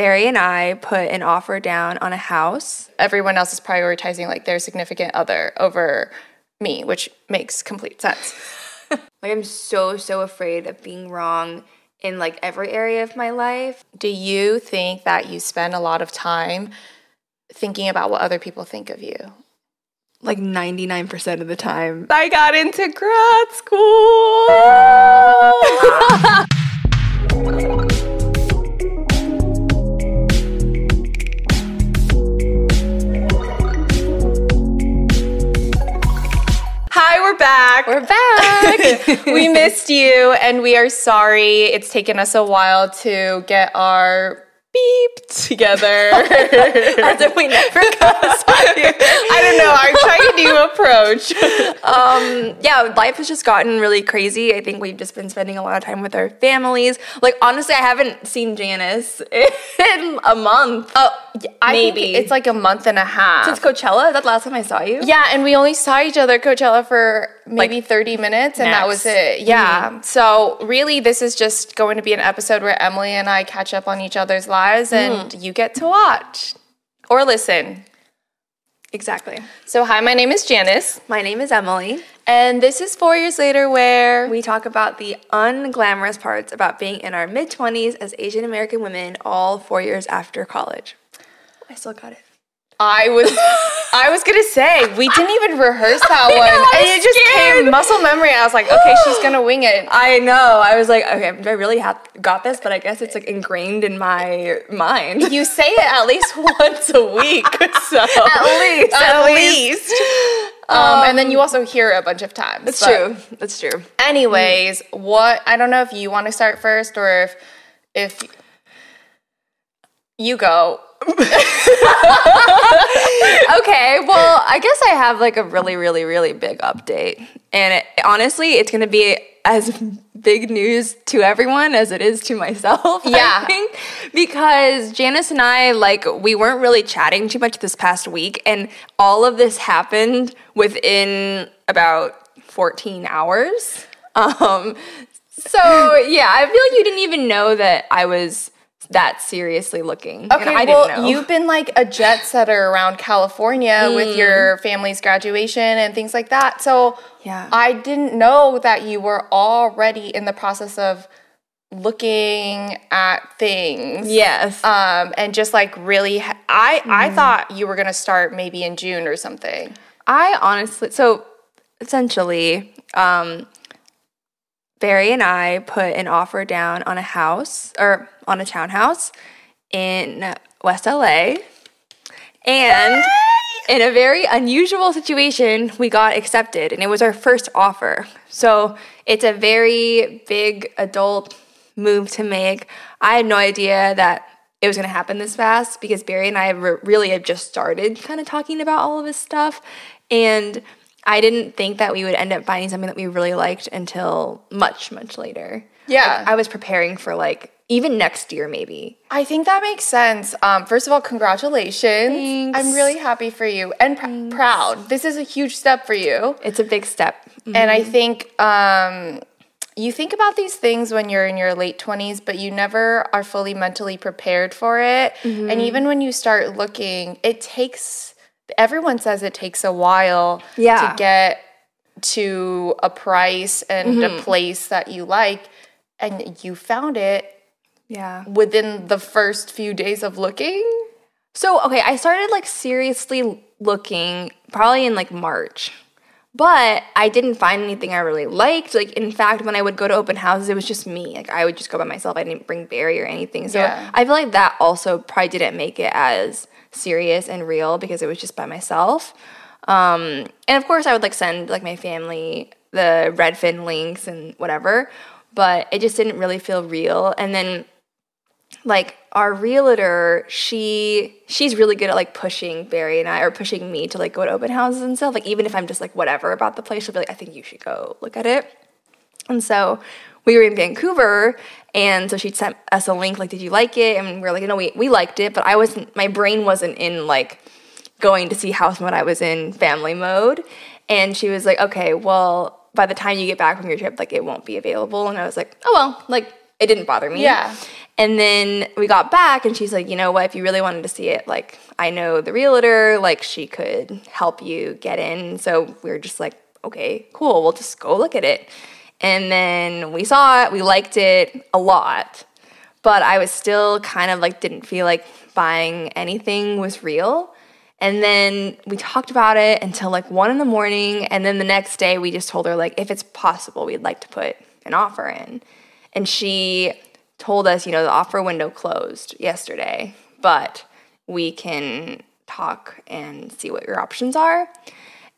Barry and I put an offer down on a house. Everyone else is prioritizing like their significant other over me, which makes complete sense. Like I'm so afraid of being wrong in like every area of my life. Do you think that you spend a lot of time thinking about what other people think of you? Like 99% of the time. I got into grad school. Hi, we're back. We're back. We missed you and we are sorry. It's taken us a while to get our beep together. As if we never got this on here. I don't know. I'm trying a new approach. Yeah, life has just gotten really crazy. I think we've just been spending a lot of time with our families. Like, honestly, I haven't seen Janice in a month. Maybe. It's like a month and a half. Since Coachella? Is that the last time I saw you? Yeah, and we only saw each other at Coachella for maybe like 30 minutes, and that was it. Yeah. Mm-hmm. So really, this is just going to be an episode where Emily and I catch up on each other's lives. And you get to watch or listen. Exactly. So hi, my name is Janice. My name is Emily. And this is 4 Years Later, where we talk about the unglamorous parts about being in our mid-20s as Asian American women all 4 years after college. I still got it. I was gonna say, we didn't even rehearse that one. And it just came muscle memory. I was like, okay, she's gonna wing it. I know. I was like, okay, I really got this, but I guess it's like ingrained in my mind. You say it at least once a week. So at least. And then you also hear it a bunch of times. That's true. That's true. Anyways, I don't know if you want to start first or if you go. Okay, well, I guess I have like a really, really, really big update. And honestly, it's going to be as big news to everyone as it is to myself, yeah. I think. Because Janice and I, like, we weren't really chatting too much this past week. And all of this happened within about 14 hours. So, yeah, I feel like you didn't even know that I was that seriously looking. Okay, and I didn't know. You've been like a jet setter around California with your family's graduation and things like that. So yeah. I didn't know that you were already in the process of looking at things. Yes. And just like really, I thought you were going to start maybe in June or something. I honestly, so essentially, Barry and I put an offer down on a house, or on a townhouse in West LA. And in a very unusual situation, we got accepted, and it was our first offer. So it's a very big adult move to make. I had no idea that it was going to happen this fast because Barry and I really had just started kind of talking about all of this stuff. And I didn't think that we would end up finding something that we really liked until much, much later. Yeah. Like, I was preparing for, like, even next year maybe. I think that makes sense. First of all, congratulations. Thanks. I'm really happy for you and proud. This is a huge step for you. It's a big step. Mm-hmm. And I think you think about these things when you're in your late 20s, but you never are fully mentally prepared for it. Mm-hmm. And even when you start looking, it takes... Everyone says it takes a while to get to a price and a place that you like, and you found it within the first few days of looking. So, okay, I started like seriously looking probably in like March, but I didn't find anything I really liked. Like, in fact, when I would go to open houses, it was just me. Like, I would just go by myself. I didn't bring Barry or anything. So I feel like that also probably didn't make it as serious and real because it was just by myself. And of course I would like send like my family the Redfin links and whatever, but it just didn't really feel real. And then like our realtor, she's really good at like pushing Barry and I, or pushing me to like go to open houses and stuff. Like, even if I'm just like whatever about the place, she'll be like, I think you should go look at it. And so we were in Vancouver, and so she sent us a link, like, did you like it? And we were like, no, we liked it, but my brain wasn't in, like, going to see house mode. I was in family mode. And she was like, okay, well, by the time you get back from your trip, like, it won't be available. And I was like, oh, well, like, it didn't bother me. Yeah. And then we got back and she's like, you know what, if you really wanted to see it, like, I know the realtor, like, she could help you get in. So we were just like, okay, cool, we'll just go look at it. And then we saw it, we liked it a lot, but I was still kind of like, didn't feel like buying anything was real. And then we talked about it until like 1 a.m. And then the next day we just told her, like, if it's possible, we'd like to put an offer in. And she told us, you know, the offer window closed yesterday, but we can talk and see what your options are.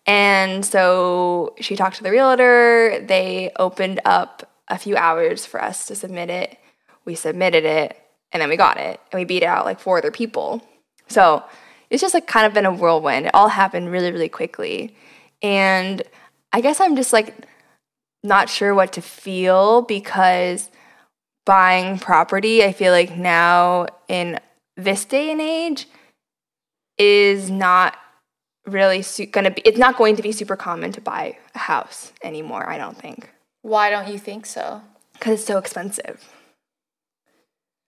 And so she talked to the realtor. They opened up a few hours for us to submit it. We submitted it, and then we got it, and we beat out like 4 other people. So it's just like kind of been a whirlwind. It all happened really, really quickly. And I guess I'm just like not sure what to feel, because buying property, I feel like now in this day and age is not really it's not going to be super common to buy a house anymore, I don't think. Why don't you think so? Because it's so expensive.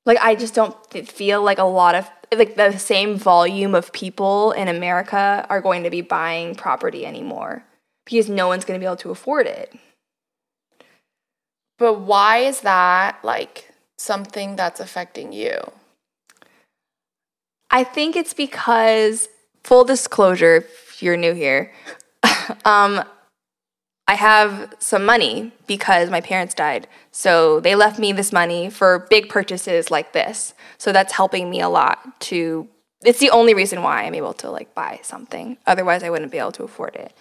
Like, I just don't feel like a lot of, like, the same volume of people in America are going to be buying property anymore, because no one's going to be able to afford it. But why is that, like, something that's affecting you? I think it's because, full disclosure, if you're new here, I have some money because my parents died. So they left me this money for big purchases like this. So that's helping me a lot to, it's the only reason why I'm able to, like, buy something. Otherwise, I wouldn't be able to afford it.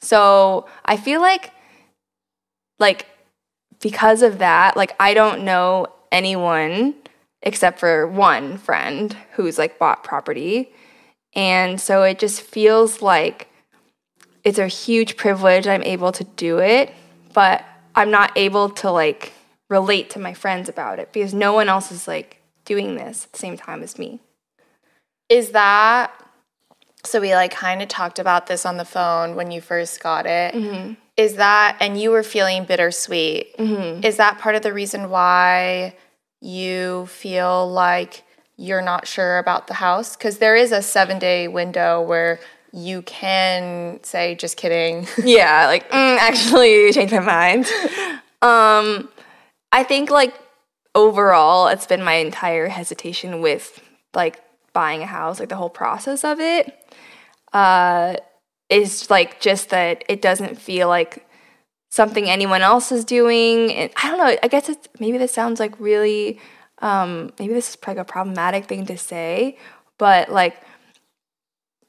So I feel like, because of that, like, I don't know anyone except for one friend who's, like, bought property. And so it just feels like it's a huge privilege I'm able to do it, but I'm not able to, like, relate to my friends about it because no one else is, like, doing this at the same time as me. Is that, so we, like, kind of talked about this on the phone when you first got it. Mm-hmm. Is that, and you were feeling bittersweet, mm-hmm. Is that part of the reason why you feel like you're not sure about the house? Because there is a 7-day window where you can say, just kidding. Yeah, like, actually change my mind. I think, like, overall, it's been my entire hesitation with, like, buying a house, like, the whole process of it. Is like just that it doesn't feel like something anyone else is doing. And I don't know, I guess it's, maybe this sounds like really, maybe this is like a problematic thing to say, but like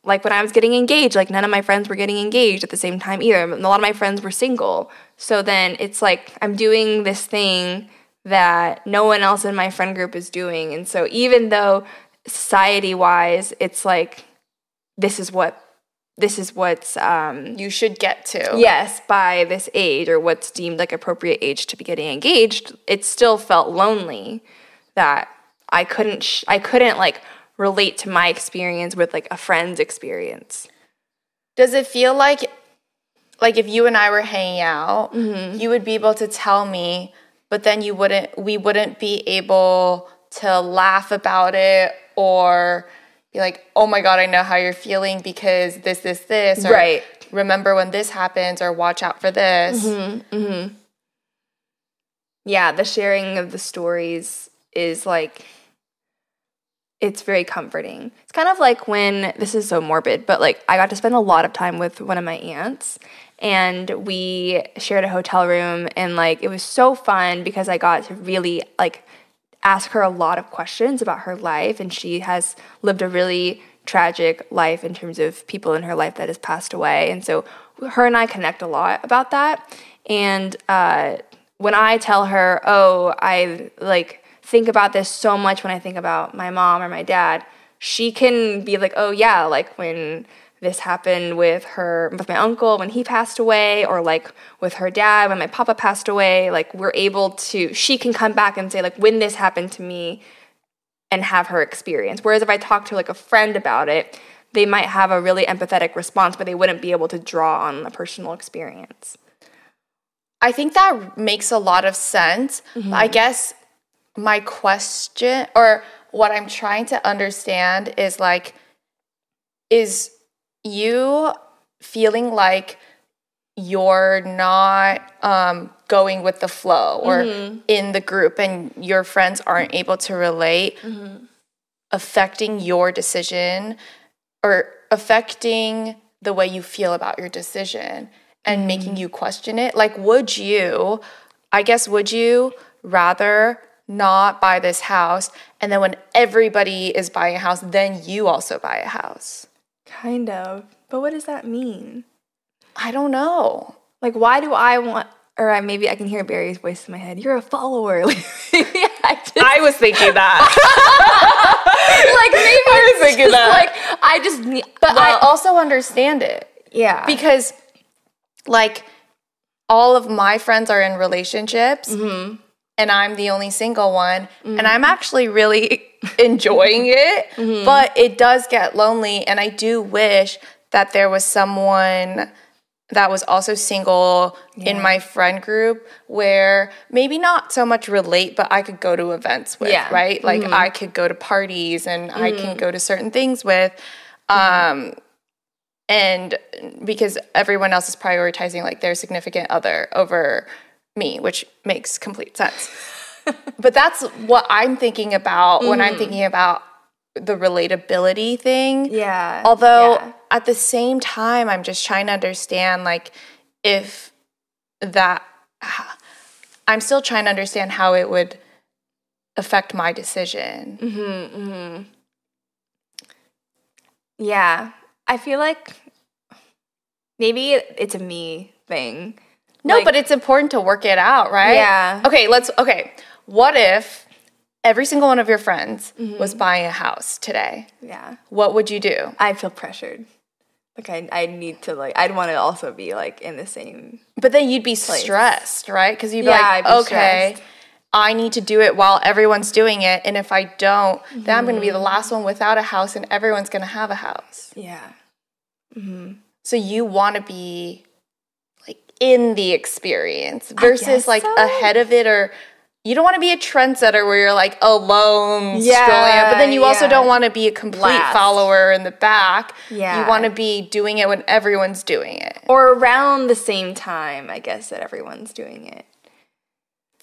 when I was getting engaged, like none of my friends were getting engaged at the same time either. And a lot of my friends were single. So then it's like I'm doing this thing that no one else in my friend group is doing. And so even though society-wise, it's like this is what's you should get to. Yes, by this age, or what's deemed like appropriate age to be getting engaged. It still felt lonely that I couldn't like relate to my experience with like a friend's experience. Does it feel like if you and I were hanging out, mm-hmm. you would be able to tell me, but then we wouldn't be able to laugh about it or be like, oh my God, I know how you're feeling because this, or right. Remember when this happens, or watch out for this. Mm-hmm, mm-hmm. Yeah, the sharing of the stories is like, it's very comforting. It's kind of like when, this is so morbid, but like I got to spend a lot of time with one of my aunts, and we shared a hotel room, and like it was so fun because I got to really like ask her a lot of questions about her life, and she has lived a really tragic life in terms of people in her life that has passed away, and so her and I connect a lot about that. And when I tell her, oh, I like think about this so much when I think about my mom or my dad, she can be like, oh yeah, like when this happened with my uncle when he passed away, or like with her dad when my papa passed away, like she can come back and say like when this happened to me and have her experience. Whereas if I talk to like a friend about it, they might have a really empathetic response, but they wouldn't be able to draw on a personal experience. I think that makes a lot of sense. Mm-hmm. I guess my question or what I'm trying to understand is like, is you feeling like you're not going with the flow or mm-hmm. in the group and your friends aren't able to relate mm-hmm. affecting your decision or affecting the way you feel about your decision and mm-hmm. making you question it? Like, would you rather not buy this house and then when everybody is buying a house, then you also buy a house? Kind of. But what does that mean? I don't know. Like, why do I want, or maybe I can hear Barry's voice in my head. You're a follower. Like, I was thinking that. Like, maybe I was thinking that. Like, I just need. But I also understand it. Yeah. Because, like, all of my friends are in relationships, mm-hmm. and I'm the only single one, mm-hmm. and I'm actually really enjoying it, mm-hmm. but it does get lonely, and I do wish that there was someone that was also single yeah. in my friend group where maybe not so much relate, but I could go to events with, yeah. right? Like mm-hmm. I could go to parties and mm-hmm. I can go to certain things with. Mm-hmm. And because everyone else is prioritizing like their significant other over me, which makes complete sense. But that's what I'm thinking about mm-hmm. when I'm thinking about the relatability thing. Yeah. Although yeah. at the same time, I'm just trying to understand, like, if that, I'm still trying to understand how it would affect my decision. Mm-hmm, mm-hmm. Yeah. I feel like maybe it's a me thing. No, like, but it's important to work it out, right? Yeah. Okay. What if every single one of your friends mm-hmm. was buying a house today? Yeah. What would you do? I feel pressured. Like, I need to, like, I'd want to also be, like, in the same But then you'd be place. Stressed, right? Because you'd be like, okay, stressed. I need to do it while everyone's doing it. And if I don't, mm-hmm. then I'm going to be the last one without a house and everyone's going to have a house. Yeah. Mm-hmm. So you want to be, like, in the experience versus, like, so. Ahead of it or you don't want to be a trendsetter where you're like alone, yeah, strolling out, but then you also yeah. don't want to be a complete follower in the back. Yeah. You want to be doing it when everyone's doing it. Or around the same time, I guess, that everyone's doing it.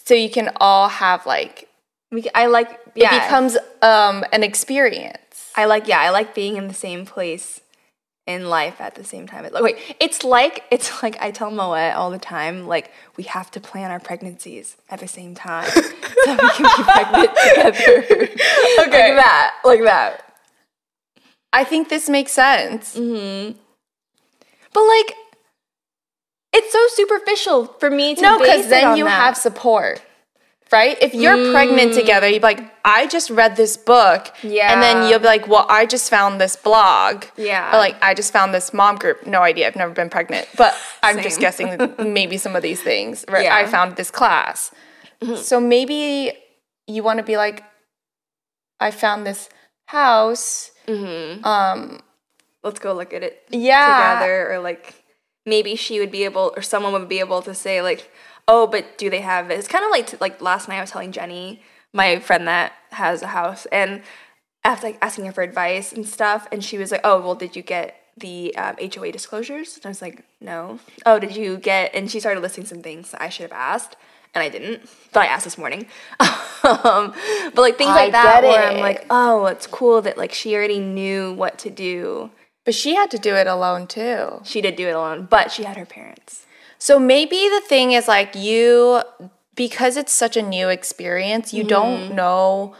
So you can all have like, yeah. It becomes an experience. I like being in the same place in life at the same time. It's like I tell Moet all the time, like, we have to plan our pregnancies at the same time so we can be pregnant together. Okay. Like that. I think this makes sense. Mm-hmm. But, like, it's so superficial for me to base it on that. No, because then you have support. Right? If you're pregnant together, you'd be like, I just read this book. Yeah. And then you'll be like, well, I just found this blog. Yeah. Or like, I just found this mom group. No idea. I've never been pregnant. But I'm just guessing maybe some of these things. Right? Yeah. I found this class. Mm-hmm. So maybe you want to be like, I found this house. Mm-hmm. Let's go look at it yeah. together. Or like, maybe she would be able, or someone would be able to say like, oh, but do they have it? It's kind of like last night I was telling Jenny, my friend that has a house, and after like asking her for advice and stuff, and she was like, oh, well, did you get the HOA disclosures? And I was like, no. Oh, did you get, and she started listing some things I should have asked, and I didn't, but I asked this morning. But like things like that where I'm like, oh, it's cool that like she already knew what to do. But she had to do it alone too. She did do it alone, but she had her parents. So maybe the thing is like you, because it's such a new experience, you mm-hmm. don't know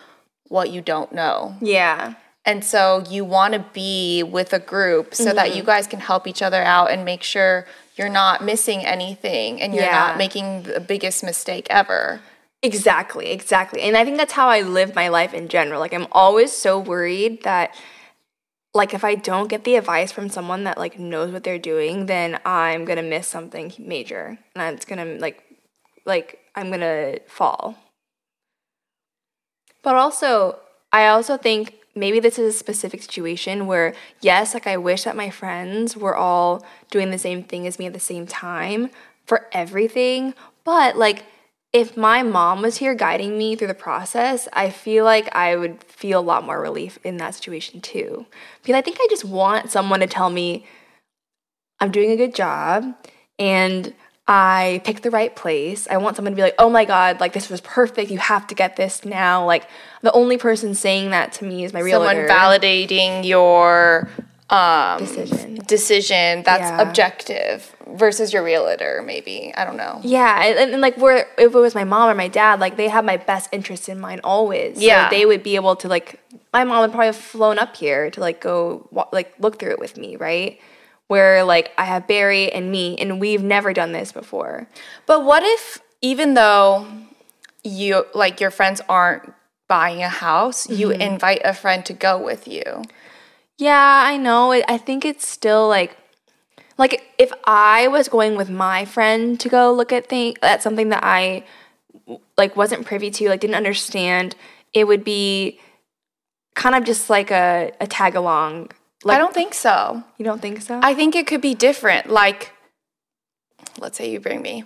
what you don't know. Yeah. And so you want to be with a group so mm-hmm. that you guys can help each other out and make sure you're not missing anything and you're yeah. not making the biggest mistake ever. Exactly. And I think that's how I live my life in general. Like I'm always so worried that like, if I don't get the advice from someone that, like, knows what they're doing, then I'm going to miss something major. And it's going to, like, I'm going to fall. But also, I also think maybe this is a specific situation where, yes, like, I wish that my friends were all doing the same thing as me at the same time for everything. But, like, if my mom was here guiding me through the process, I feel like I would feel a lot more relief in that situation too. Because I think I just want someone to tell me I'm doing a good job and I picked the right place. I want someone to be like, oh my God, like this was perfect. You have to get this now. Like the only person saying that to me is my realtor. Someone validating your decision that's objective versus your realtor, maybe. I don't know. Yeah. And like if it was my mom or my dad, like they have my best interests in mind always. Yeah. So they would be able to like, my mom would probably have flown up here to like go like look through it with me, right? Where like I have Barry and me and we've never done this before. But what if even though you like your friends aren't buying a house, you invite a friend to go with you? Yeah, I know. I think it's still like if I was going with my friend to go look at things, at something that I like wasn't privy to, like didn't understand, it would be kind of just like a tag along. Like, I don't think so. You don't think so? I think it could be different. Like, let's say you bring me.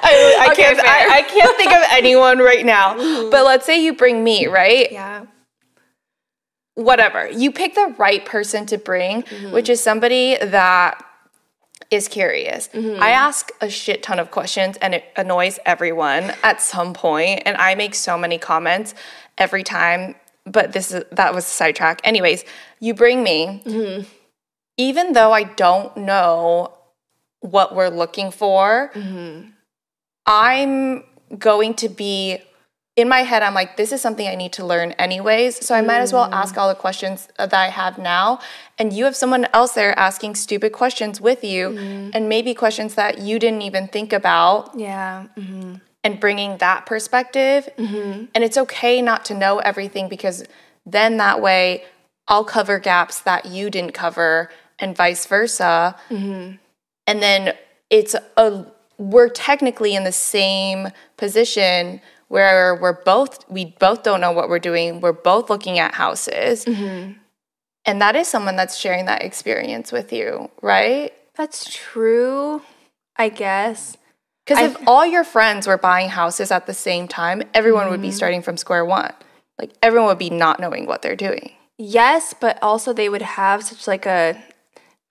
I can't think of anyone right now. Ooh. But let's say you bring me, right? Yeah. Whatever. You pick the right person to bring, which is somebody that is curious. I ask a shit ton of questions and it annoys everyone at some point. And I make so many comments every time. But that was a sidetrack. Anyways, you bring me. Even though I don't know what we're looking for, I'm going to be... In my head, I'm like, this is something I need to learn anyways, so I might as well ask all the questions that I have now. And you have someone else there asking stupid questions with you and maybe questions that you didn't even think about. Yeah. And bringing that perspective. And it's okay not to know everything because then that way I'll cover gaps that you didn't cover and vice versa. And then we're technically in the same position where we both don't know what we're doing. We're both looking at houses. And that is someone that's sharing that experience with you, right? That's true, I guess. Because if all your friends were buying houses at the same time, everyone would be starting from square one. Like, everyone would be not knowing what they're doing. Yes, but also they would have such like a...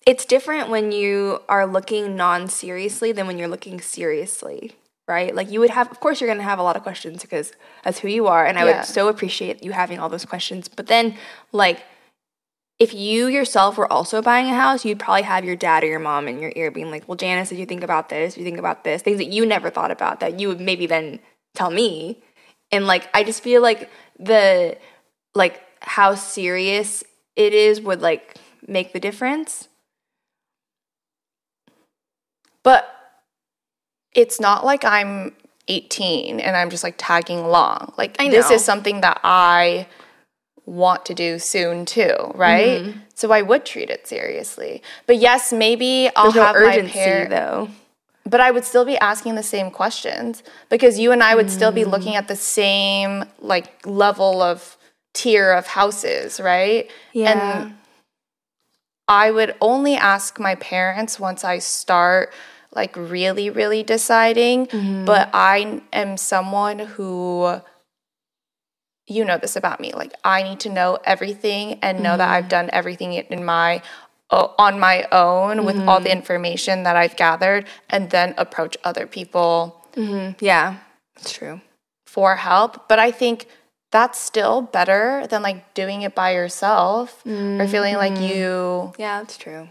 It's different when you are looking non-seriously than when you're looking seriously. Right? Like you would have, of course you're going to have a lot of questions because that's who you are. And I would so appreciate you having all those questions. But then like if you yourself were also buying a house, you'd probably have your dad or your mom in your ear being like, well, Janice, did you think about this? Did you think about this? Things that you never thought about that you would maybe then tell me. And like, I just feel like the, like how serious it is would like make the difference. But it's not like I'm 18 and I'm just like tagging along. Like this is something that I want to do soon too, right? So I would treat it seriously. But yes, maybe I'll have urgency, my parents though. But I would still be asking the same questions because you and I would still be looking at the same like level of tier of houses, right? Yeah. And I would only ask my parents once I start like really, really deciding. But I am someone who, you know this about me, like I need to know everything and know that I've done everything on my own with all the information that I've gathered and then approach other people. Yeah, that's true. For help. But I think that's still better than like doing it by yourself or feeling like you... Yeah, that's true.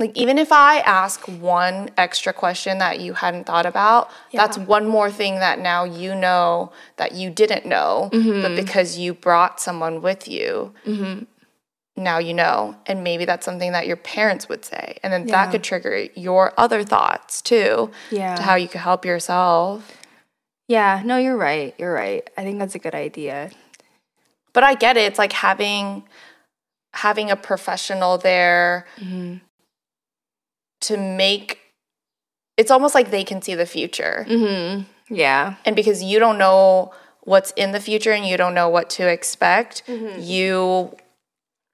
Like, even if I ask one extra question that you hadn't thought about, that's one more thing that now you know that you didn't know, but because you brought someone with you, now you know. And maybe that's something that your parents would say. And then that could trigger your other thoughts, too, to how you could help yourself. Yeah. No, you're right. You're right. I think that's a good idea. But I get it. It's like having a professional there to make, it's almost like they can see the future. Yeah. And because you don't know what's in the future and you don't know what to expect, you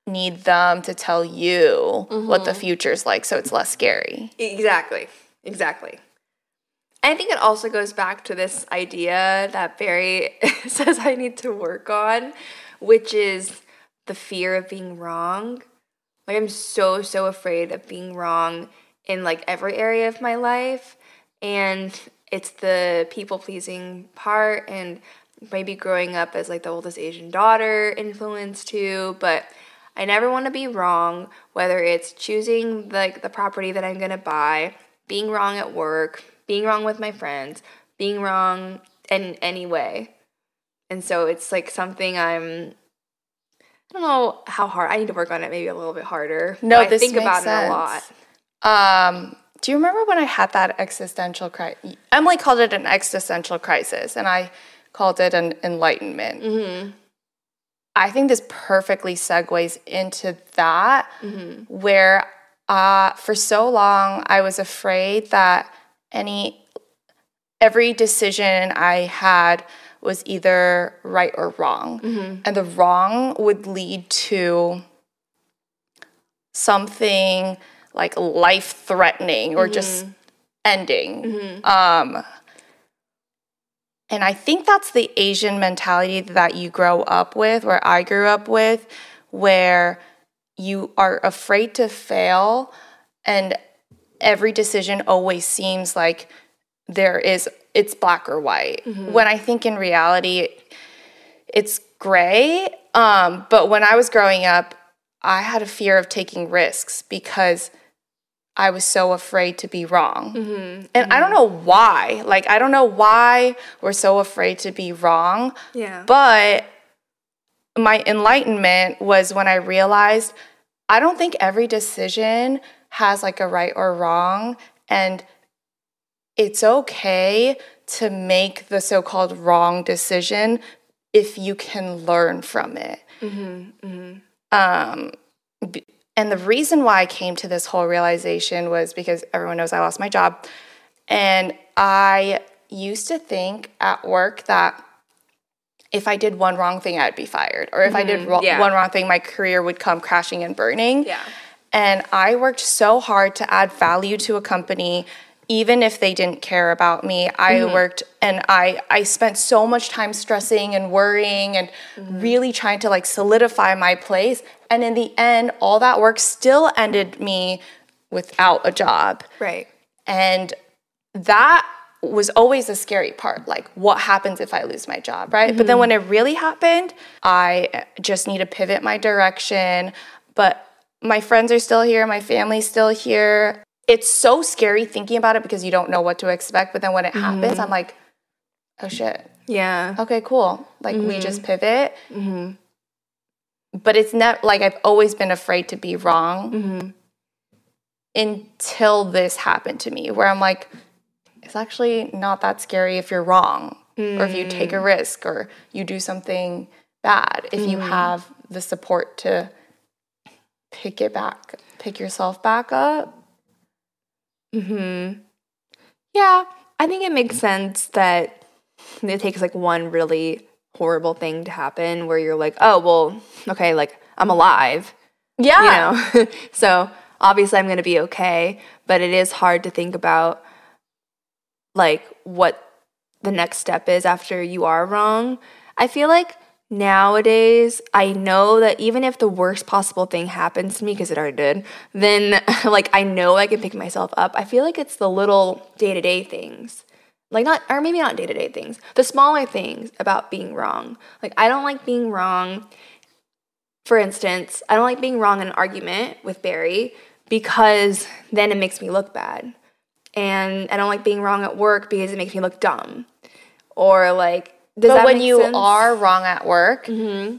need them to tell you what the future's like so it's less scary. Exactly. I think it also goes back to this idea that Barry says I need to work on, which is the fear of being wrong. Like, I'm so afraid of being wrong in, like, every area of my life. And it's the people-pleasing part, and maybe growing up as, like, the oldest Asian daughter influence too. But I never want to be wrong, whether it's choosing, like, the property that I'm going to buy, being wrong at work, being wrong with my friends, being wrong in any way. And so it's, like, something I don't know how hard. I need to work on it maybe a little bit harder. No, this makes sense. I think about it a lot. Do you remember when I had that existential crisis? Emily called it an existential crisis, and I called it an enlightenment. Mm-hmm. I think this perfectly segues into that, mm-hmm. where for so long I was afraid that every decision I had was either right or wrong. Mm-hmm. And the wrong would lead to something like life-threatening or mm-hmm. just ending. Mm-hmm. And I think that's the Asian mentality that you grow up with, where I grew up with, where you are afraid to fail and every decision always seems like it's black or white. Mm-hmm. When I think in reality, it's gray. But when I was growing up, I had a fear of taking risks because I was so afraid to be wrong. Mm-hmm. And mm-hmm. I don't know why. Like, I don't know why we're so afraid to be wrong. Yeah. But my enlightenment was when I realized I don't think every decision has, like, a right or wrong, and it's okay to make the so-called wrong decision if you can learn from it. Mm-hmm, mm-hmm. And the reason why I came to this whole realization was because everyone knows I lost my job. And I used to think at work that if I did one wrong thing, I'd be fired. Or if mm-hmm, I did one wrong thing, my career would come crashing and burning. Yeah. And I worked so hard to add value to a company, even if they didn't care about me. I mm-hmm. worked, and I spent so much time stressing and worrying and mm-hmm. really trying to, like, solidify my place. And in the end, all that work still ended me without a job. Right. And that was always the scary part. Like, what happens if I lose my job, right? Mm-hmm. But then when it really happened, I just need to pivot my direction. But my friends are still here. My family's still here. It's so scary thinking about it because you don't know what to expect. But then when it happens, mm-hmm. I'm like, oh, shit. Yeah. Okay, cool. Like, mm-hmm. we just pivot. Mm-hmm. But it's not like I've always been afraid to be wrong mm-hmm. until this happened to me, where I'm like, it's actually not that scary if you're wrong mm-hmm. or if you take a risk or you do something bad, if mm-hmm. you have the support to pick yourself back up. Mm-hmm. Yeah, I think it makes sense that it takes, like, one really horrible thing to happen where you're like, oh, well, okay, like, I'm alive. Yeah. You know? So obviously I'm going to be okay, but it is hard to think about, like, what the next step is after you are wrong. I feel like nowadays, I know that even if the worst possible thing happens to me, because it already did, then, like, I know I can pick myself up. I feel like it's the little day-to-day things. Like, maybe not day-to-day things. The smaller things about being wrong. Like, I don't like being wrong. For instance, I don't like being wrong in an argument with Barry because then it makes me look bad. And I don't like being wrong at work because it makes me look dumb. Or, like, but when you are wrong at work, mm-hmm.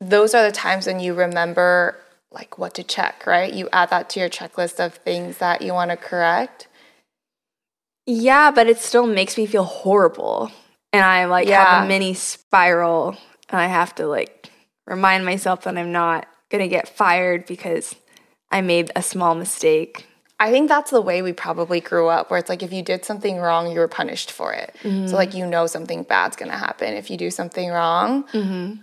those are the times when you remember, like, what to check, right? You add that to your checklist of things that you want to correct. Yeah, but it still makes me feel horrible. And I, like, have a mini spiral, and I have to, like, remind myself that I'm not going to get fired because I made a small mistake. I think that's the way we probably grew up, where it's like if you did something wrong, you were punished for it. Mm-hmm. So, like, you know something bad's going to happen if you do something wrong. Mm-hmm.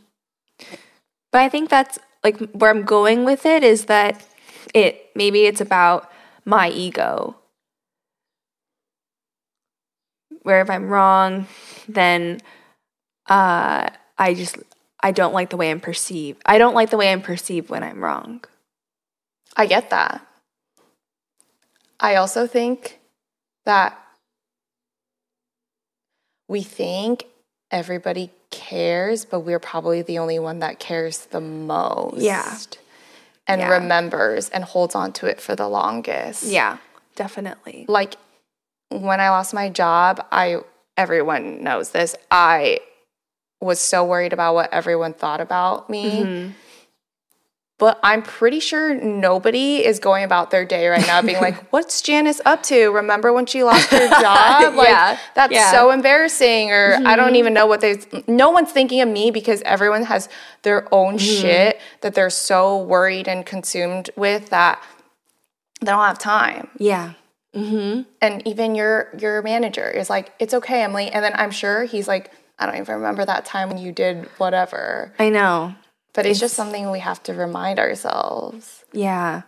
But I think that's, like, where I'm going with it is that maybe it's about my ego. where if I'm wrong, then I don't like the way I'm perceived. I don't like the way I'm perceived when I'm wrong. I get that. I also think that we think everybody cares, but we're probably the only one that cares the most. Yeah. And remembers and holds on to it for the longest. Yeah, definitely. Like, when I lost my job, everyone knows this, I was so worried about what everyone thought about me. Mm-hmm. But I'm pretty sure nobody is going about their day right now being like, what's Janice up to? Remember when she lost her job? Like, that's so embarrassing. Or I don't even know what no one's thinking of me because everyone has their own shit that they're so worried and consumed with that they don't have time. Yeah. Mm-hmm. And even your manager is like, it's okay, Emily. And then I'm sure he's like, I don't even remember that time when you did whatever. I know. But it's just something we have to remind ourselves. Yeah.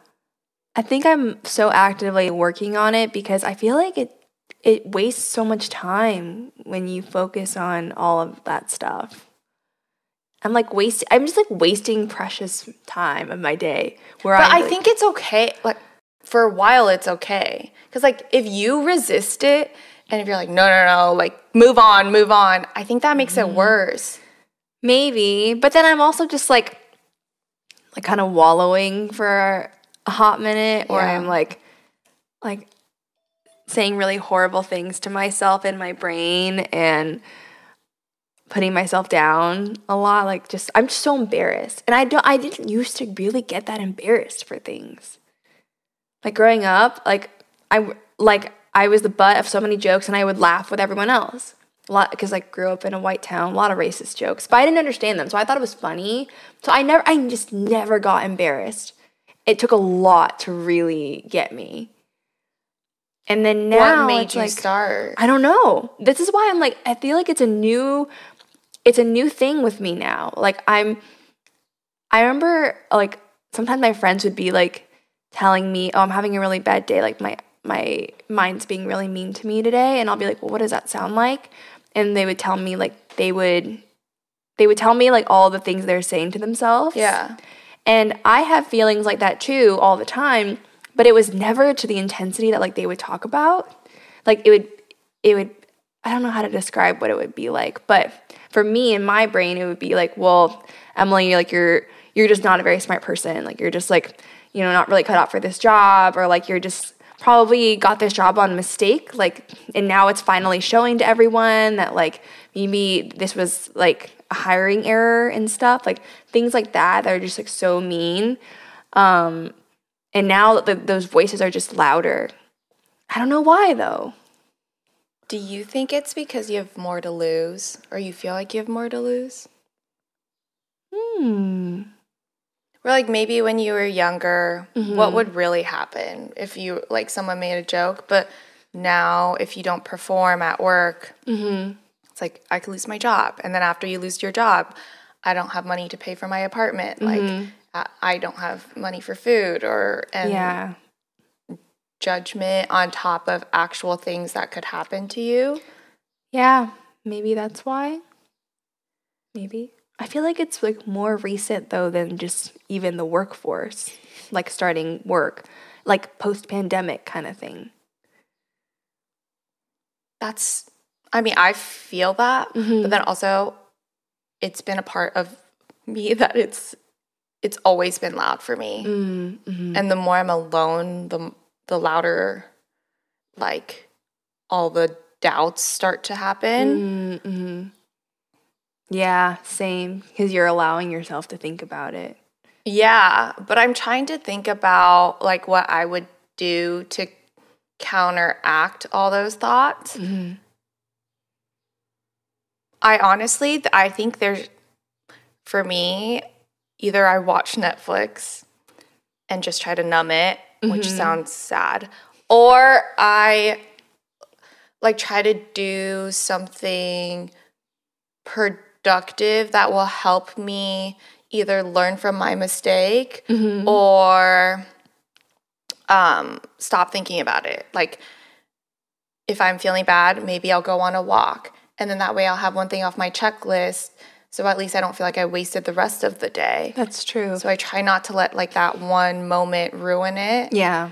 I think I'm so actively working on it because I feel like it wastes so much time when you focus on all of that stuff. I'm just like wasting precious time of my day. I think it's okay. Like, for a while it's okay. Because like if you resist it and if you're like, no, like move on, I think that makes it worse. Maybe, but then I'm also just like kind of wallowing for a hot minute, or I'm like saying really horrible things to myself in my brain and putting myself down a lot. Like, just I'm just so embarrassed, and I didn't used to really get that embarrassed for things. Like growing up, I was the butt of so many jokes, and I would laugh with everyone else. A lot, because I grew up in a white town, a lot of racist jokes, but I didn't understand them, so I thought it was funny. So I just never got embarrassed. It took a lot to really get me. And then now, what made you start? I don't know. This is why I'm like, I feel like it's a new thing with me now. Like I remember like sometimes my friends would be like telling me, "Oh, I'm having a really bad day." Like my mind's being really mean to me today, and I'll be like, well, what does that sound like? And they would tell me like they would tell me like all the things they're saying to themselves. Yeah. And I have feelings like that too all the time, but it was never to the intensity that like they would talk about. Like it would I don't know how to describe what it would be like, but for me in my brain it would be like, well, Emily, like you're just not a very smart person. Like you're just like, you know, not really cut out for this job, or like you're just probably got this job on mistake, like, and now it's finally showing to everyone that like maybe this was like a hiring error and stuff, like things like that that are just like so mean. And now those voices are just louder. I don't know why though. Do you think it's because you have more to lose, or you feel like you have more to lose? Or like maybe when you were younger, what would really happen if you like someone made a joke? But now, if you don't perform at work, it's like I could lose my job, and then after you lose your job, I don't have money to pay for my apartment. Like I don't have money for food, and judgment on top of actual things that could happen to you. Yeah, maybe that's why. Maybe. I feel like it's like more recent though than just even the workforce, like starting work, like post-pandemic kind of thing. I feel that, but then also it's been a part of me that it's always been loud for me. And the more I'm alone, the louder like all the doubts start to happen. Yeah, same, because you're allowing yourself to think about it. Yeah, but I'm trying to think about, like, what I would do to counteract all those thoughts. I think there's, for me, either I watch Netflix and just try to numb it, which sounds sad, or I, like, try to do something productive that will help me either learn from my mistake or stop thinking about it. Like if I'm feeling bad, maybe I'll go on a walk. And then that way I'll have one thing off my checklist. So at least I don't feel like I wasted the rest of the day. That's true. So I try not to let like that one moment ruin it. Yeah.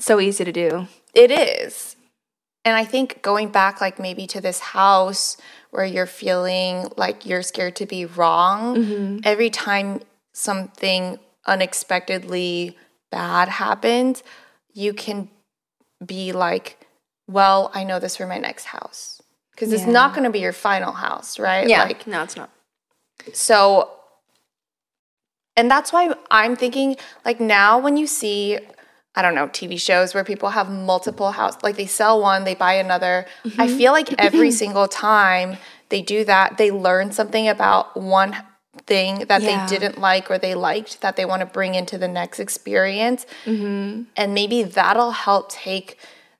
So easy to do. It is. And I think going back like maybe to this house where you're feeling like you're scared to be wrong, mm-hmm. every time something unexpectedly bad happens, you can be like, well, I know this for my next house. Because it's not going to be your final house, right? Yeah, like, no, it's not. So, and that's why I'm thinking, like now when you see, I don't know, TV shows where people have multiple houses, like they sell one, they buy another. Mm-hmm. I feel like every single time they do that, they learn something about one thing that they didn't like or they liked that they want to bring into the next experience. Mm-hmm. And maybe that'll help take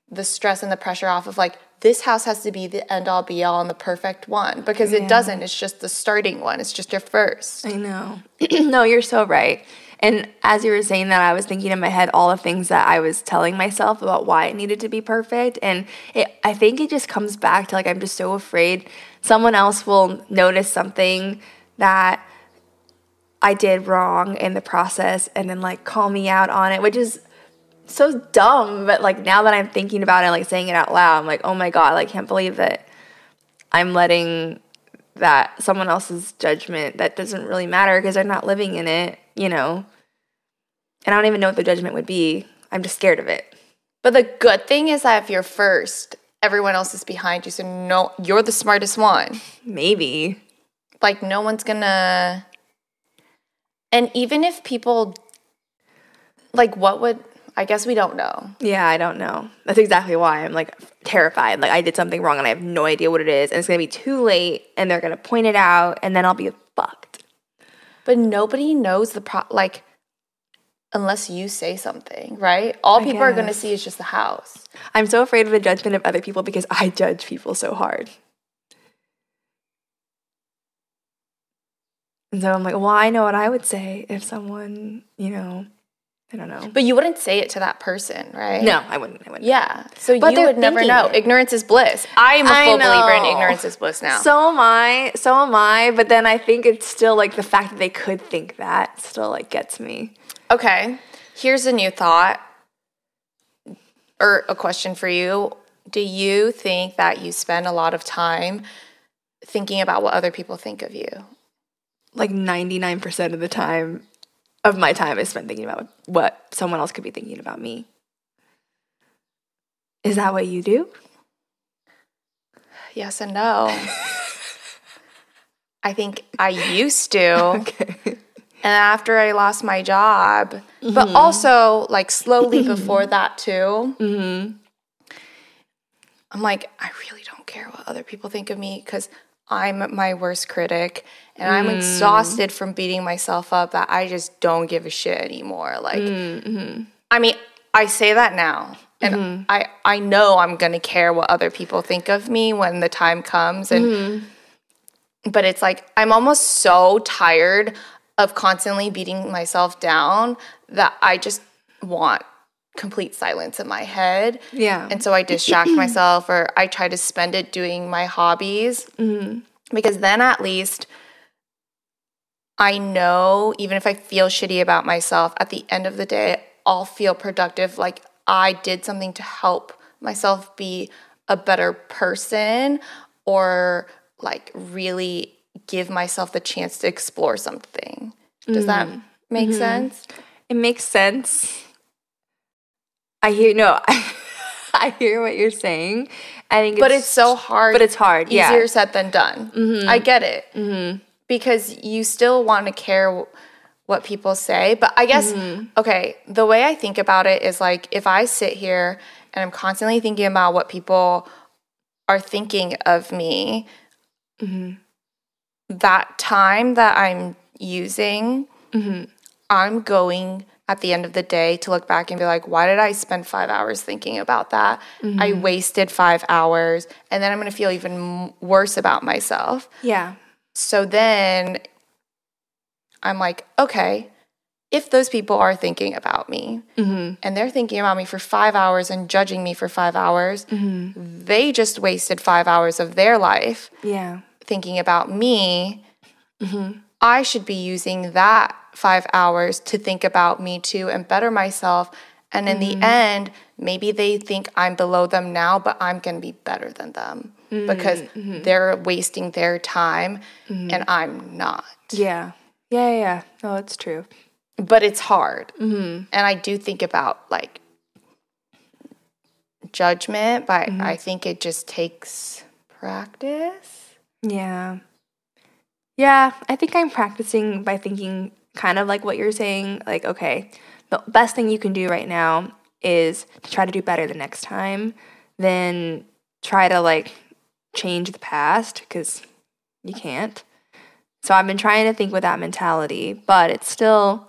the stress and the pressure off of like, this house has to be the end-all, be-all, and the perfect one. Because it doesn't. It's just the starting one. It's just your first. I know. No, you're so right. And as you were saying that, I was thinking in my head all the things that I was telling myself about why it needed to be perfect. And I think it just comes back to, like, I'm just so afraid someone else will notice something that I did wrong in the process and then, like, call me out on it, which is so dumb, but like now that I'm thinking about it, like saying it out loud, I'm like, oh my God, I can't believe that I'm letting that someone else's judgment that doesn't really matter because they're not living in it, you know, and I don't even know what the judgment would be. I'm just scared of it. But the good thing is that if you're first, everyone else is behind you. So no, you're the smartest one. Maybe. Like no one's gonna, and even if people, like what would, I guess we don't know. Yeah, I don't know. That's exactly why I'm, like, terrified. Like, I did something wrong, and I have no idea what it is, and it's going to be too late, and they're going to point it out, and then I'll be fucked. But nobody knows the like, unless you say something, right? All people are going to see is just the house. I'm so afraid of the judgment of other people because I judge people so hard. And so I'm like, well, I know what I would say if someone, you know, I don't know. But you wouldn't say it to that person, right? No, I wouldn't. Yeah. So but you would never know. It. Ignorance is bliss. I'm a full believer in ignorance is bliss now. So am I. But then I think it's still like the fact that they could think that still like gets me. Okay. Here's a new thought or a question for you. Do you think that you spend a lot of time thinking about what other people think of you? Like 99% of the time. Of my time is spent thinking about what someone else could be thinking about me. Is that what you do? Yes and no. I think I used to. Okay. And after I lost my job, mm-hmm. but also like slowly before that too, mm-hmm. I'm like, I really don't care what other people think of me because I'm my worst critic, and I'm exhausted from beating myself up that I just don't give a shit anymore. Like, mm-hmm. I mean, I say that now, and mm-hmm. I know I'm going to care what other people think of me when the time comes. And mm-hmm. But it's like I'm almost so tired of constantly beating myself down that I just want complete silence in my head. Yeah. And so I distract myself or I try to spend it doing my hobbies mm-hmm. because then at least I know even if I feel shitty about myself, at the end of the day, I'll feel productive. Like I did something to help myself be a better person or like really give myself the chance to explore something. Does mm-hmm. that make mm-hmm. sense? It makes sense. I hear what you're saying. I think, but it's so hard. But it's hard. Yeah. Easier said than done. Mm-hmm. I get it mm-hmm. because you still want to care what people say. But I guess okay. The way I think about it is like if I sit here and I'm constantly thinking about what people are thinking of me, mm-hmm. that time that I'm using, mm-hmm. I'm going at the end of the day to look back and be like, why did I spend 5 hours thinking about that? Mm-hmm. I wasted 5 hours. And then I'm going to feel even worse about myself. Yeah. So then I'm like, okay, if those people are thinking about me mm-hmm. and they're thinking about me for 5 hours and judging me for 5 hours, mm-hmm. they just wasted 5 hours of their life yeah. thinking about me. Mm-hmm. I should be using that 5 hours to think about me too and better myself. And in mm-hmm. the end, maybe they think I'm below them now, but I'm going to be better than them mm-hmm. because mm-hmm. they're wasting their time mm-hmm. and I'm not. Yeah. Yeah, yeah, yeah. No, it's true. But it's hard. Mm-hmm. And I do think about, like, judgment, but mm-hmm. I think it just takes practice. Yeah. Yeah, I think I'm practicing by thinking kind of like what you're saying. Like, okay, the best thing you can do right now is to try to do better the next time. Then try to, like, change the past because you can't. So I've been trying to think with that mentality, but it's still...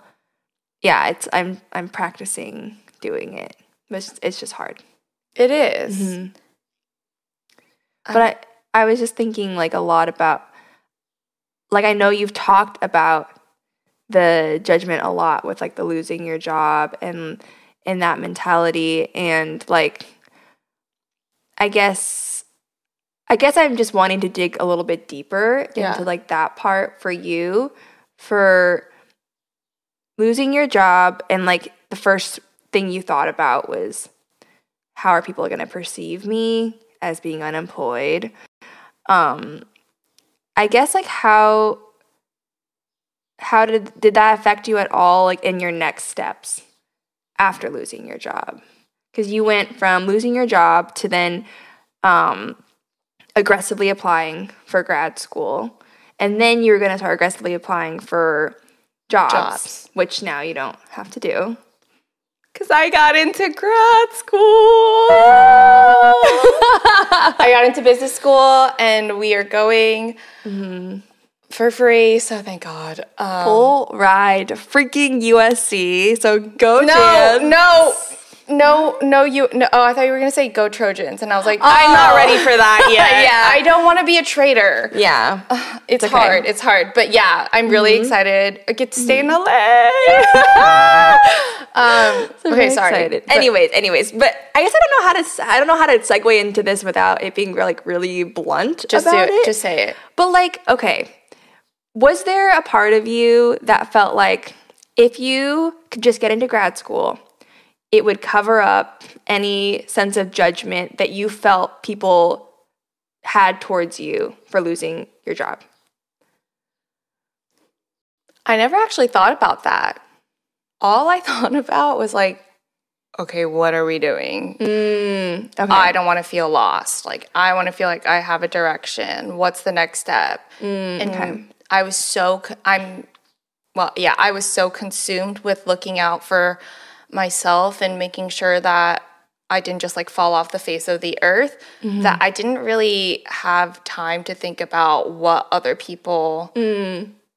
Yeah, I'm practicing doing it. It's just hard. It is. Mm-hmm. But I was just thinking, like, a lot about, like, I know you've talked about the judgment a lot with, like, the losing your job and that mentality. And, like, I guess I'm just wanting to dig a little bit deeper yeah. into, like, that part for you for... Losing your job and, like, the first thing you thought about was how are people going to perceive me as being unemployed? I guess, like, how did that affect you at all, like, in your next steps after losing your job? Because you went from losing your job to then aggressively applying for grad school, and then you were going to start aggressively applying for jobs, which now you don't have to do. Because I got into grad school. I got into business school, and we are going mm-hmm. for free, so thank God. Full ride to freaking USC, so go Jans. No, I thought you were going to say go Trojans, and I was like, I'm not ready for that yet. Yeah. I don't want to be a traitor. Yeah. It's okay. Hard. It's hard. But yeah, I'm really mm-hmm. excited. I get to stay mm-hmm. in LA. Okay, sorry. Excited, but anyways, but I guess I don't know how to segue into this without it being, like, really blunt just about it. Just say it. But, like, okay, was there a part of you that felt like if you could just get into grad school, it would cover up any sense of judgment that you felt people had towards you for losing your job? I never actually thought about that. All I thought about was, like, okay, what are we doing? Okay. I don't want to feel lost. Like, I want to feel like I have a direction. What's the next step? And okay. I was so consumed with looking out for myself and making sure that I didn't just, like, fall off the face of the earth, mm-hmm. that I didn't really have time to think about what other people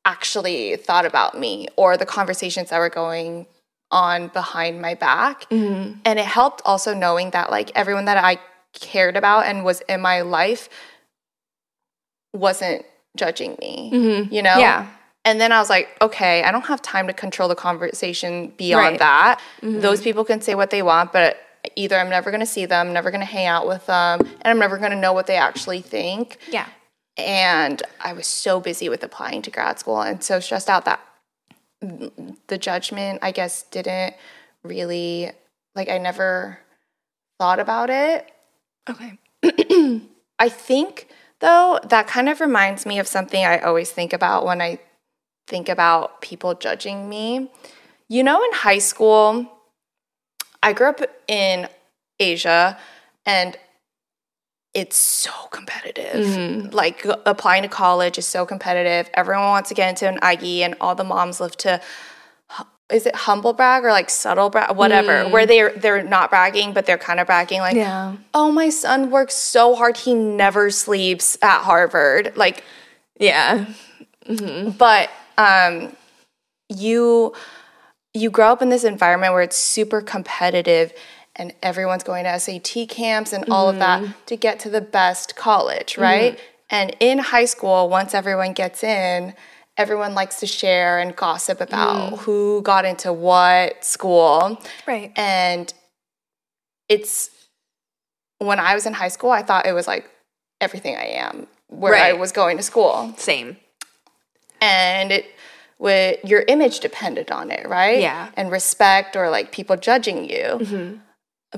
actually thought about me or the conversations that were going on behind my back. Mm-hmm. And it helped also knowing that, like, everyone that I cared about and was in my life wasn't judging me, mm-hmm. you know? Yeah. And then I was like, okay, I don't have time to control the conversation beyond right. that. Mm-hmm. Those people can say what they want, but either I'm never going to see them, never going to hang out with them, and I'm never going to know what they actually think. Yeah. And I was so busy with applying to grad school and so stressed out that the judgment, I guess, didn't really, like, I never thought about it. Okay. I think, though, that kind of reminds me of something I always think about when I think about people judging me. You know, in high school, I grew up in Asia, and it's so competitive. Mm-hmm. Like, applying to college is so competitive. Everyone wants to get into an Ivy, and all the moms live to, is it humble brag or, like, subtle brag? Whatever, where they're not bragging, but they're kind of bragging, like, yeah. oh, my son works so hard. He never sleeps at Harvard. Like, yeah. Mm-hmm. But you grow up in this environment where it's super competitive and everyone's going to SAT camps and all of that to get to the best college, right? Mm-hmm. And in high school, once everyone gets in, everyone likes to share and gossip about who got into what school. Right. And it's, when I was in high school, I thought it was like everything I am, where I was going to school. Same. And it, your image depended on it, right? Yeah. And respect or like people judging you. Mm-hmm.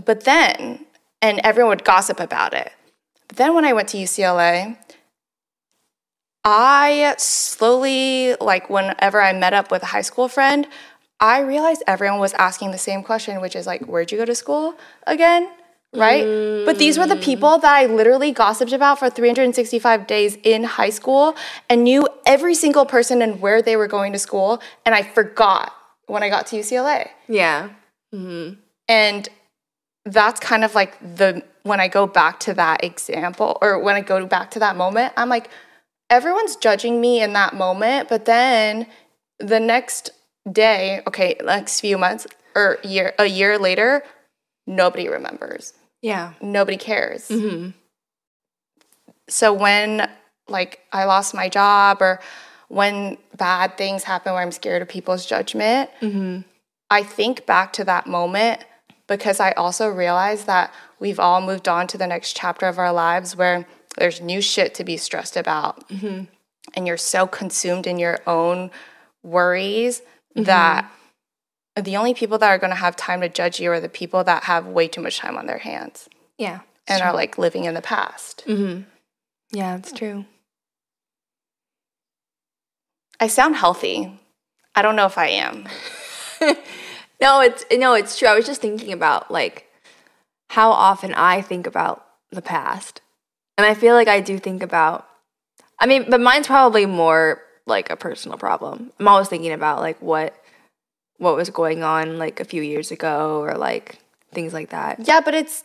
But then, and everyone would gossip about it. But then when I went to UCLA, I slowly, like whenever I met up with a high school friend, I realized everyone was asking the same question, which is like, where'd you go to school again? Right? Mm. But these were the people that I literally gossiped about for 365 days in high school and knew every single person and where they were going to school. And I forgot when I got to UCLA. Yeah. Mm-hmm. And that's kind of like the, when I go back to that example, or when I go back to that moment, I'm like, everyone's judging me in that moment, but then the next day, okay, next few months or a year later, nobody remembers. Yeah. Nobody cares. Mm-hmm. So when, like, I lost my job or when bad things happen where I'm scared of people's judgment, mm-hmm. I think back to that moment because I also realize that we've all moved on to the next chapter of our lives where there's new shit to be stressed about. Mm-hmm. And you're so consumed in your own worries mm-hmm. that the only people that are going to have time to judge you are the people that have way too much time on their hands. Yeah. And true. Are like living in the past. Mm-hmm. Yeah, that's true. I sound healthy. I don't know if I am. No, it's true. I was just thinking about like how often I think about the past. And I feel like I do think about, I mean, but mine's probably more like a personal problem. I'm always thinking about like what was going on like a few years ago or like things like that. Yeah, but it's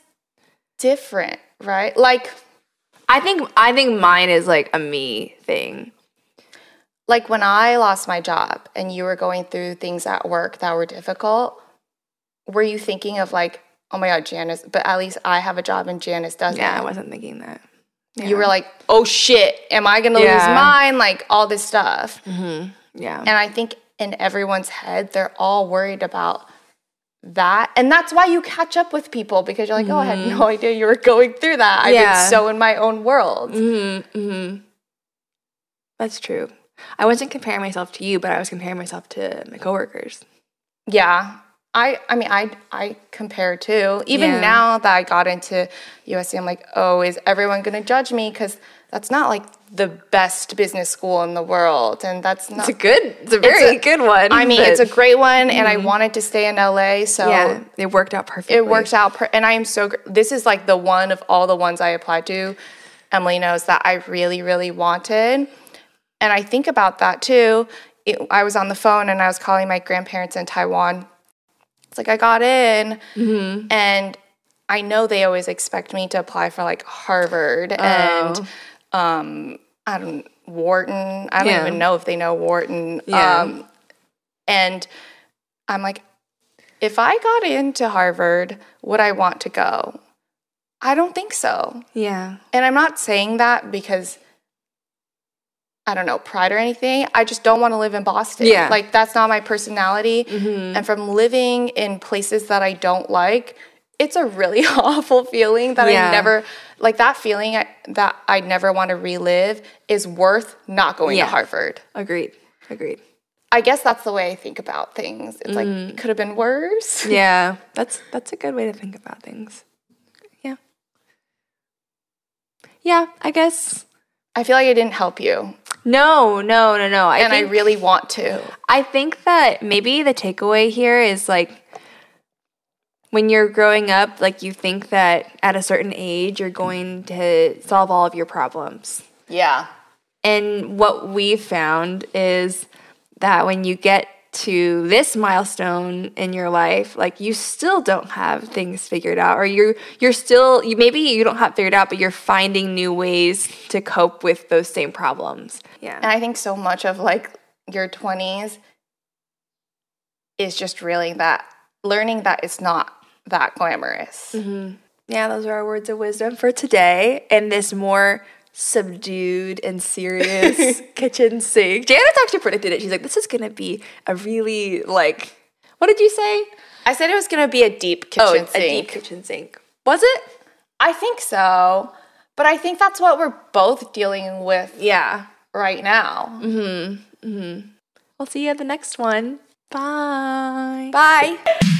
different, right? Like I think mine is like a me thing. Like when I lost my job and you were going through things at work that were difficult, were you thinking of like, oh my God, Janice, but at least I have a job and Janice doesn't? Yeah, I wasn't thinking that. Yeah. You were like, oh shit, am I going to lose mine? Like all this stuff. Mm-hmm. Yeah. And I think in everyone's head, they're all worried about that. And that's why you catch up with people because you're like, mm-hmm. oh, I had no idea you were going through that. I've been so in my own world. Mm-hmm. Mm-hmm. That's true. I wasn't comparing myself to you, but I was comparing myself to my coworkers. Yeah. I mean, I compare too. Even now that I got into USC, I'm like, oh, is everyone going to judge me? Because that's not like the best business school in the world. And that's not. It's a very good one. I mean, it's a great one. And I wanted to stay in LA. So yeah, it worked out perfectly. It worked out. And I am so, this is like the one of all the ones I applied to. Emily knows that I really, really wanted. And I think about that too. I was on the phone and I was calling my grandparents in Taiwan. It's like I got in, mm-hmm. and I know they always expect me to apply for like Harvard and Wharton. I don't even know if they know Wharton. Yeah. And I'm like, if I got into Harvard, would I want to go? I don't think so. Yeah. And I'm not saying that because I don't know, pride or anything. I just don't want to live in Boston. Yeah. Like, that's not my personality. Mm-hmm. And from living in places that I don't like, it's a really awful feeling that I never, like, that feeling that I never want to relive is worth not going to Harvard. Agreed. I guess that's the way I think about things. It's like, it could have been worse. Yeah. That's a good way to think about things. Yeah. Yeah, I guess. I feel like I didn't help you. No. I think I really want to. I think that maybe the takeaway here is like when you're growing up, like you think that at a certain age you're going to solve all of your problems. Yeah. And what we found is that when you get to this milestone in your life, like you still don't have things figured out, or you're still maybe you don't have figured out, but you're finding new ways to cope with those same problems. Yeah. And I think so much of like your 20s is just really that learning that it's not that glamorous. Mm-hmm. Yeah, those are our words of wisdom for today in this more subdued and serious kitchen sink. Janice actually predicted it. She's like, this is going to be a really, like, what did you say? I said it was going to be a deep kitchen sink. Oh, a deep kitchen sink. Was it? I think so. But I think that's what we're both dealing with right now. Mm-hmm. Mm-hmm. We'll see you at the next one. Bye. Bye.